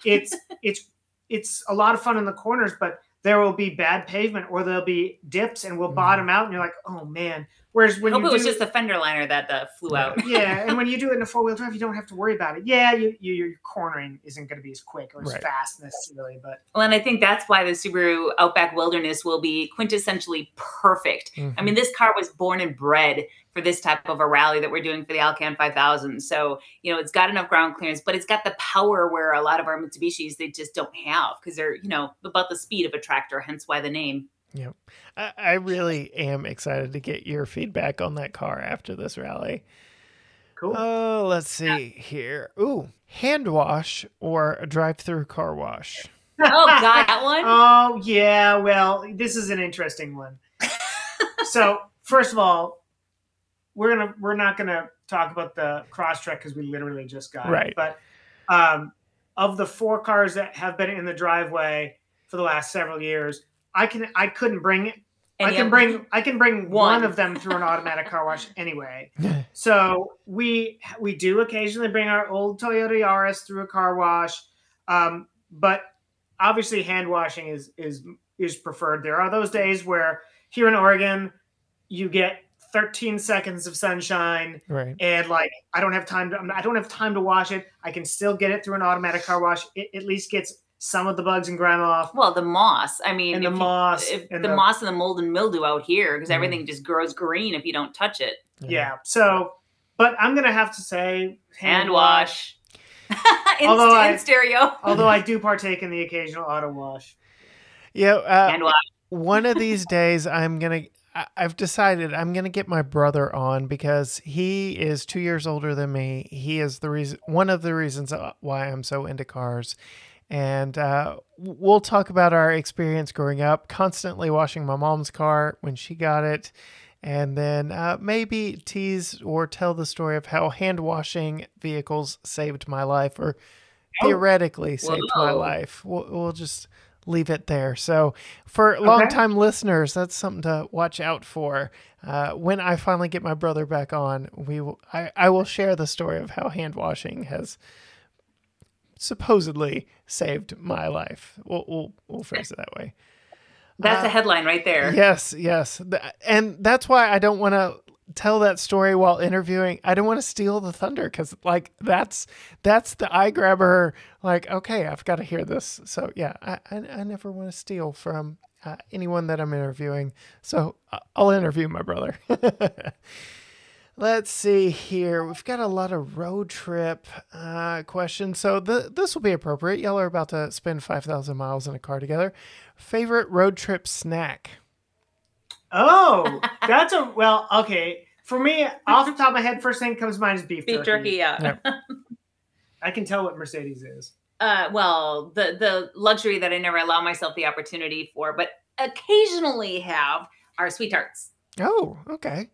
it's a lot of fun in the corners, but there will be bad pavement or there'll be dips and we'll bottom out and you're like, oh man. Whereas when it was just the fender liner that flew out. Yeah. And when you do it in a 4-wheel drive, you don't have to worry about it. Yeah. Your cornering isn't going to be as quick or as fast necessarily, but. Well, and I think that's why the Subaru Outback Wilderness will be quintessentially perfect. I mean, this car was born and bred for this type of a rally that we're doing for the Alcan 5000. So, it's got enough ground clearance, but it's got the power where a lot of our Mitsubishis, they just don't have because they're, about the speed of a tractor, hence why the name. Yeah. I really am excited to get your feedback on that car after this rally. Cool. Oh, let's see here. Ooh, hand wash or a drive-through car wash? Oh, God, that one? Oh, yeah. Well, this is an interesting one. So first of all, we're not gonna talk about the Crosstrek because we literally just got it. But of the four cars that have been in the driveway for the last several years, I can bring one of them through an automatic car wash anyway. So we do occasionally bring our old Toyota Yaris through a car wash, but obviously hand washing is preferred. There are those days where here in Oregon you get 13 seconds of sunshine, and like I don't have time to wash it. I can still get it through an automatic car wash. It at least gets some of the bugs and grime off. Well, the moss. I mean, the moss and the mold and mildew out here, because everything just grows green if you don't touch it. Yeah. So, but I'm going to have to say hand wash. in stereo. Although I do partake in the occasional auto wash. Yeah. Hand wash. One of these days I've decided I'm going to get my brother on, because he is 2 years older than me. He is the reason, one of the reasons why I'm so into cars. And we'll talk about our experience growing up, constantly washing my mom's car when she got it, and then maybe tease or tell the story of how hand washing vehicles saved my life, or theoretically saved my life. We'll just leave it there. So for longtime listeners, that's something to watch out for. When I finally get my brother back on, I will share the story of how hand washing has supposedly saved my life. We'll phrase it that way. That's a headline right there. Yes. And that's why I don't want to tell that story while interviewing. I don't want to steal the thunder, because like that's the eye grabber. Like, okay, I've got to hear this. So yeah, I never want to steal from anyone that I'm interviewing. So I'll interview my brother. Let's see here. We've got a lot of road trip questions. So this will be appropriate. Y'all are about to spend 5,000 miles in a car together. Favorite road trip snack? Oh, that's a... Well, okay. For me, off the top of my head, first thing comes to mind is beef jerky. Yeah. I can tell what Mercedes is. Well, the luxury that I never allow myself the opportunity for, but occasionally have, are sweet tarts. Oh, okay.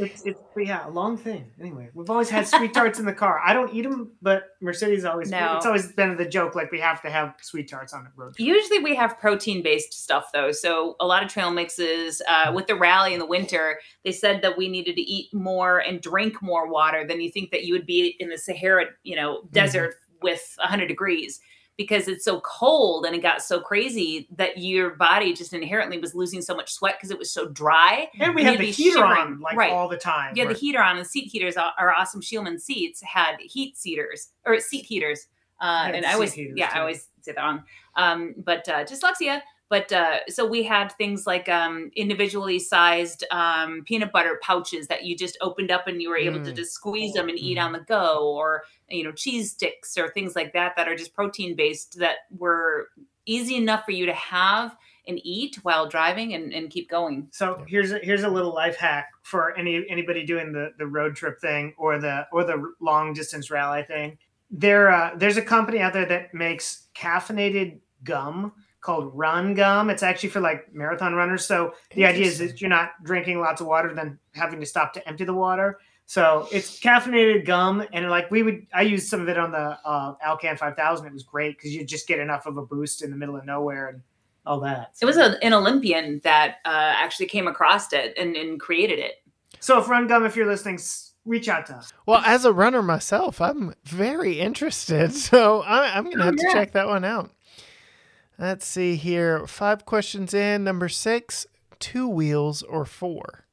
It's a long thing. Anyway, we've always had sweet tarts in the car. I don't eat them, but Mercedes always... No. It's always been the joke, like, we have to have sweet tarts on the road. Usually we have protein-based stuff, though. So a lot of trail mixes. With the rally in the winter, they said that we needed to eat more and drink more water than you think that you would be in the Sahara, desert with 100 degrees. Because it's so cold and it got so crazy that your body just inherently was losing so much sweat because it was so dry. And we had the heater on all the time. Yeah, the heater on, and seat heaters. Our awesome Shieldman seats had seat heaters. I always say that wrong. Dyslexia. So we had things like individually sized peanut butter pouches that you just opened up and you were able to just squeeze them and eat on the go, or, cheese sticks or things like that are just protein based, that were easy enough for you to have and eat while driving and keep going. So here's a little life hack for anybody doing the road trip thing or the long distance rally thing. There's a company out there that makes caffeinated gum called Run Gum. It's actually for like marathon runners. So the idea is that you're not drinking lots of water, then having to stop to empty the water. So it's caffeinated gum. And like I used some of it on the Alcan 5000. It was great because you just get enough of a boost in the middle of nowhere and all that. So. It was an Olympian that actually came across it and created it. So if Run Gum, if you're listening, reach out to us. Well, as a runner myself, I'm very interested. So I'm going to have to check that one out. Let's see here. 5 questions in. Number 6, 2 wheels or 4?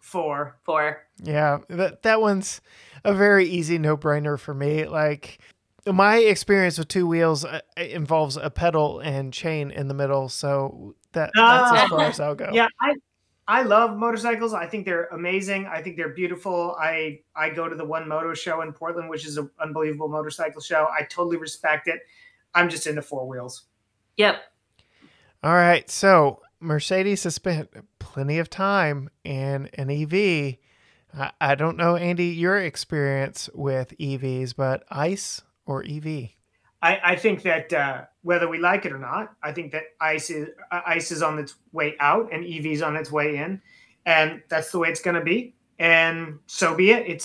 4. 4. Yeah, that one's a very easy no-brainer for me. Like, my experience with 2 wheels involves a pedal and chain in the middle, so that's as far as I'll go. Yeah, I love motorcycles. I think they're amazing. I think they're beautiful. I go to the One Moto show in Portland, which is an unbelievable motorcycle show. I totally respect it. I'm just into 4 wheels. Yep. All right. So Mercedes has spent plenty of time in an EV. I don't know, Andy, your experience with EVs, but ICE or EV? I think that whether we like it or not, I think that ICE is on its way out and EVs on its way in, and that's the way it's going to be. And so be it.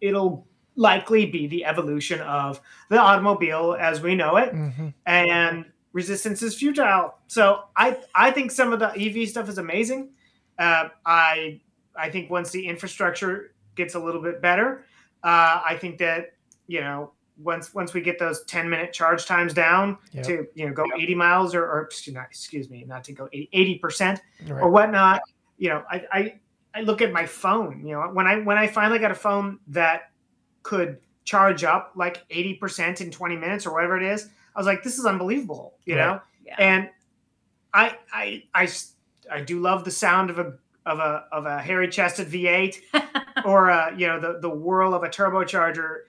It'll likely be the evolution of the automobile as we know it. Mm-hmm. And resistance is futile. So I think some of the EV stuff is amazing. I think once the infrastructure gets a little bit better, I think that, you know, once we get those 10-minute charge times down to, you know, go 80 miles or not to go 80% or whatnot, you know, I look at my phone, you know, when I finally got a phone that could charge up like 80% in 20 minutes or whatever it is, I was like, this is unbelievable, you know? Yeah. And I do love the sound of a hairy chested V8 or, you know, the whirl of a turbocharger.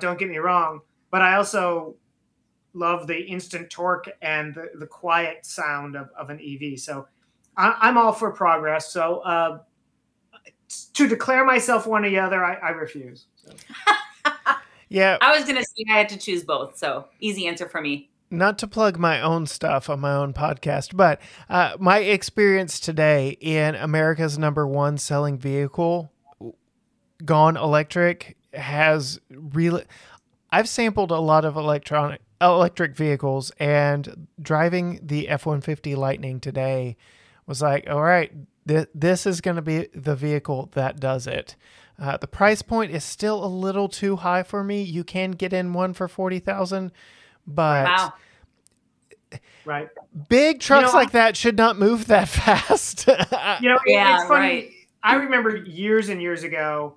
Don't get me wrong, but I also love the instant torque and the quiet sound of an EV. So I'm all for progress. So, to declare myself one or the other, I refuse. So. Yeah. I was going to say I had to choose both. So easy answer for me. Not to plug my own stuff on my own podcast, but my experience today in America's #1 selling vehicle, gone electric, has really... I've sampled a lot of electric vehicles, and driving the F-150 Lightning today was like, all right, this is going to be the vehicle that does it. The price point is still a little too high for me. You can get in one for $40,000, but big trucks like that should not move that fast. You know, it's funny. Right. I remember years and years ago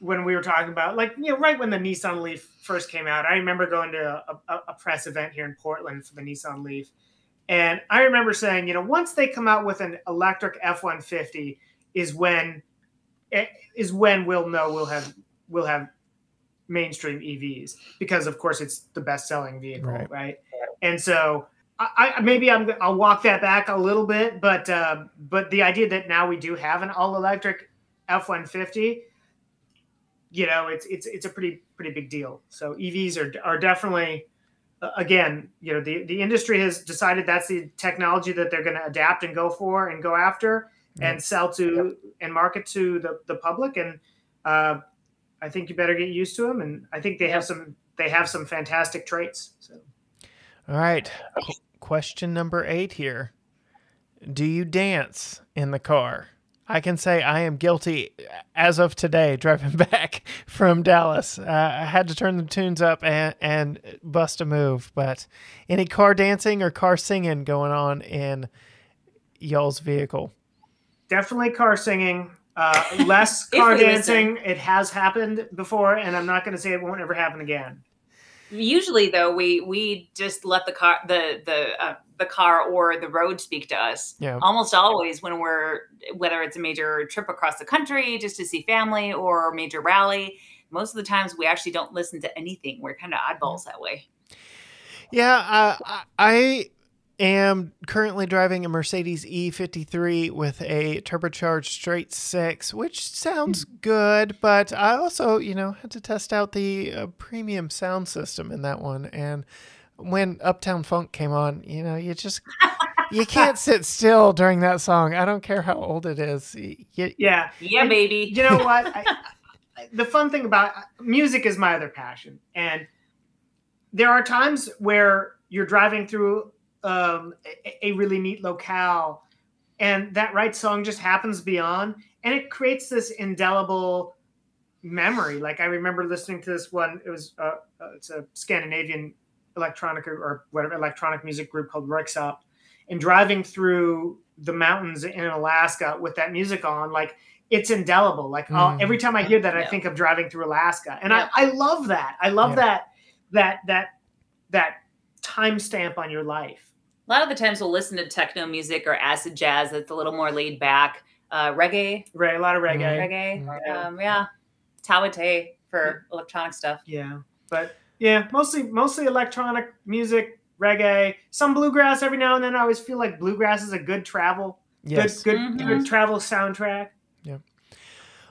when we were talking about, like, you know, right when the Nissan Leaf first came out, I remember going to a press event here in Portland for the Nissan Leaf. And I remember saying, you know, once they come out with an electric F-150 is when we'll know we'll have mainstream EVs, because of course it's the best selling vehicle, right? And so I'll walk that back a little bit, but the idea that now we do have an all electric F-150, you know, it's a pretty big deal. So EVs are definitely, again, you know, the industry has decided that's the technology that they're going to adapt and go for and go after and sell to and market to the public. And I think you better get used to them. And I think they have some fantastic traits. So. All right. Question number 8 here. Do you dance in the car? I can say I am guilty as of today, driving back from Dallas. I had to turn the tunes up and bust a move. But any car dancing or car singing going on in y'all's vehicle? Definitely car singing. Less car dancing. It has happened before, and I'm not going to say it won't ever happen again. Usually, though, we just let the car or the road speak to us. Yeah. Almost always when whether it's a major trip across the country just to see family or a major rally, most of the times we actually don't listen to anything. We're kind of oddballs that way. Yeah, I am currently driving a Mercedes E53 with a turbocharged straight 6, which sounds good, but I also, you know, had to test out the premium sound system in that one. And when Uptown Funk came on, you know, you can't sit still during that song. I don't care how old it is. Yeah, baby. You know what? The fun thing about music is my other passion. And there are times where you're driving through a really neat locale and that right song just happens beyond, and it creates this indelible memory. Like I remember listening to this one. It was it's a Scandinavian electronic or whatever electronic music group called Rexop, and driving through the mountains in Alaska with that music on, like it's indelible. Like every time I hear that, I think of driving through Alaska, and I love that. I love that timestamp on your life. A lot of the times we'll listen to techno music or acid jazz that's a little more laid back, reggae, right? A lot of reggae. Mm-hmm. Tawate for electronic stuff. Yeah, but. Yeah, mostly electronic music, reggae, some bluegrass every now and then. I always feel like bluegrass is a good travel soundtrack. Yeah.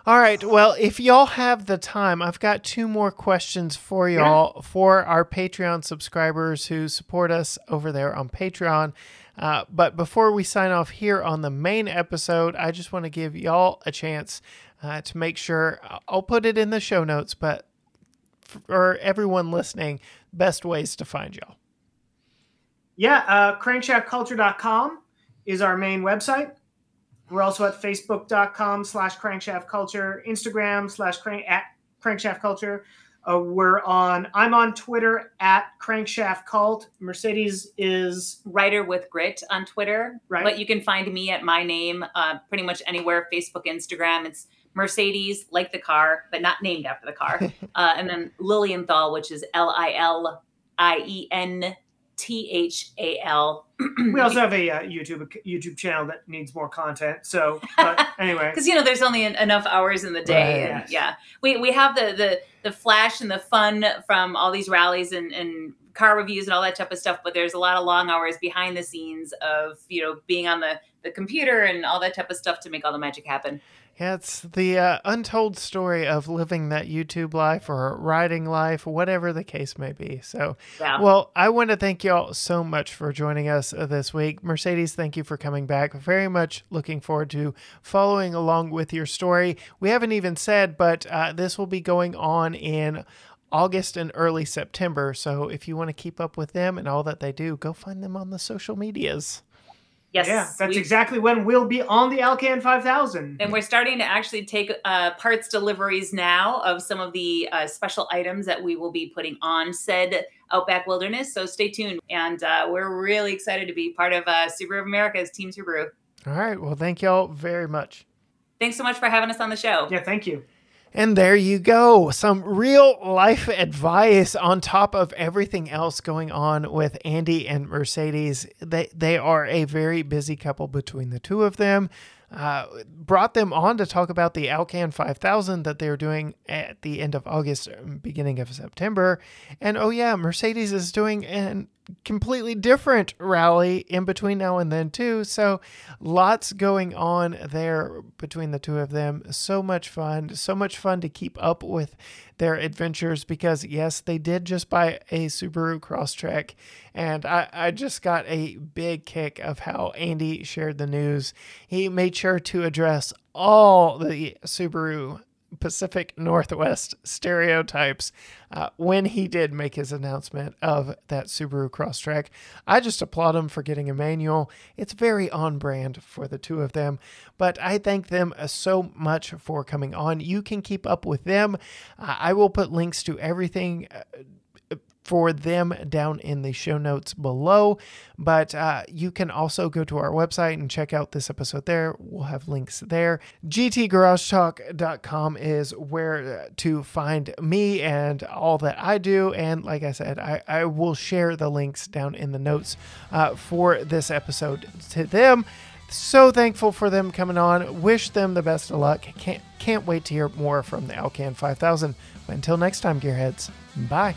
All right. Well, if y'all have the time, I've got two more questions for y'all, for our Patreon subscribers who support us over there on Patreon. But before we sign off here on the main episode, I just want to give y'all a chance to make sure, I'll put it in the show notes, but for everyone listening, best ways to find y'all. Yeah. Crankshaftculture.com is our main website. We're also at facebook.com/crankshaftculture, Instagram /crankshaftculture. I'm on Twitter @crankshaftcult. Mercedes is Writer with Grit on Twitter, right? But you can find me at my name, pretty much anywhere, Facebook, Instagram. It's Mercedes, like the car, but not named after the car. And then Lilienthal, which is LILIENTHAL. We also have a YouTube channel that needs more content. So, but anyway, because there's only enough hours in the day, right? And yeah, we have the flash and the fun from all these rallies and car reviews and all that type of stuff. But there's a lot of long hours behind the scenes of being on the computer and all that type of stuff to make all the magic happen. Yeah, it's the untold story of living that YouTube life or riding life, whatever the case may be. So, yeah. Well, I want to thank y'all so much for joining us this week. Mercedes, thank you for coming back. Very much looking forward to following along with your story. We haven't even said, but this will be going on in August and early September. So if you want to keep up with them and all that they do, go find them on the social medias. Yes, yeah, that's exactly when we'll be on the Alcan 5000. And we're starting to actually take parts deliveries now of some of the special items that we will be putting on said Outback Wilderness. So stay tuned. And we're really excited to be part of Subaru of America's Team Subaru. All right. Well, thank y'all very much. Thanks so much for having us on the show. Yeah, thank you. And there you go. Some real life advice on top of everything else going on with Andy and Mercedes. They are a very busy couple between the two of them. Brought them on to talk about the Alcan 5000 that they're doing at the end of August, beginning of September. And oh yeah, Mercedes is doing an completely different rally in between now and then too. So lots going on there between the two of them. So much fun to keep up with their adventures, because yes, they did just buy a Subaru Crosstrek, and I just got a big kick of how Andy shared the news. He made sure to address all the Subaru Pacific Northwest stereotypes when he did make his announcement of that Subaru Crosstrek. I just applaud him for getting a manual. It's very on brand for the two of them, but I thank them so much for coming on. You can keep up with them. I will put links to everything for them down in the show notes below, but you can also go to our website and check out this episode there. We'll have links there. GTGarageTalk.com is where to find me and all that I do, and like I said, I will share the links down in the notes for this episode to them. So thankful for them coming on. Wish them the best of luck. Can't wait to hear more from the Alcan 5000. But until next time, gearheads, bye.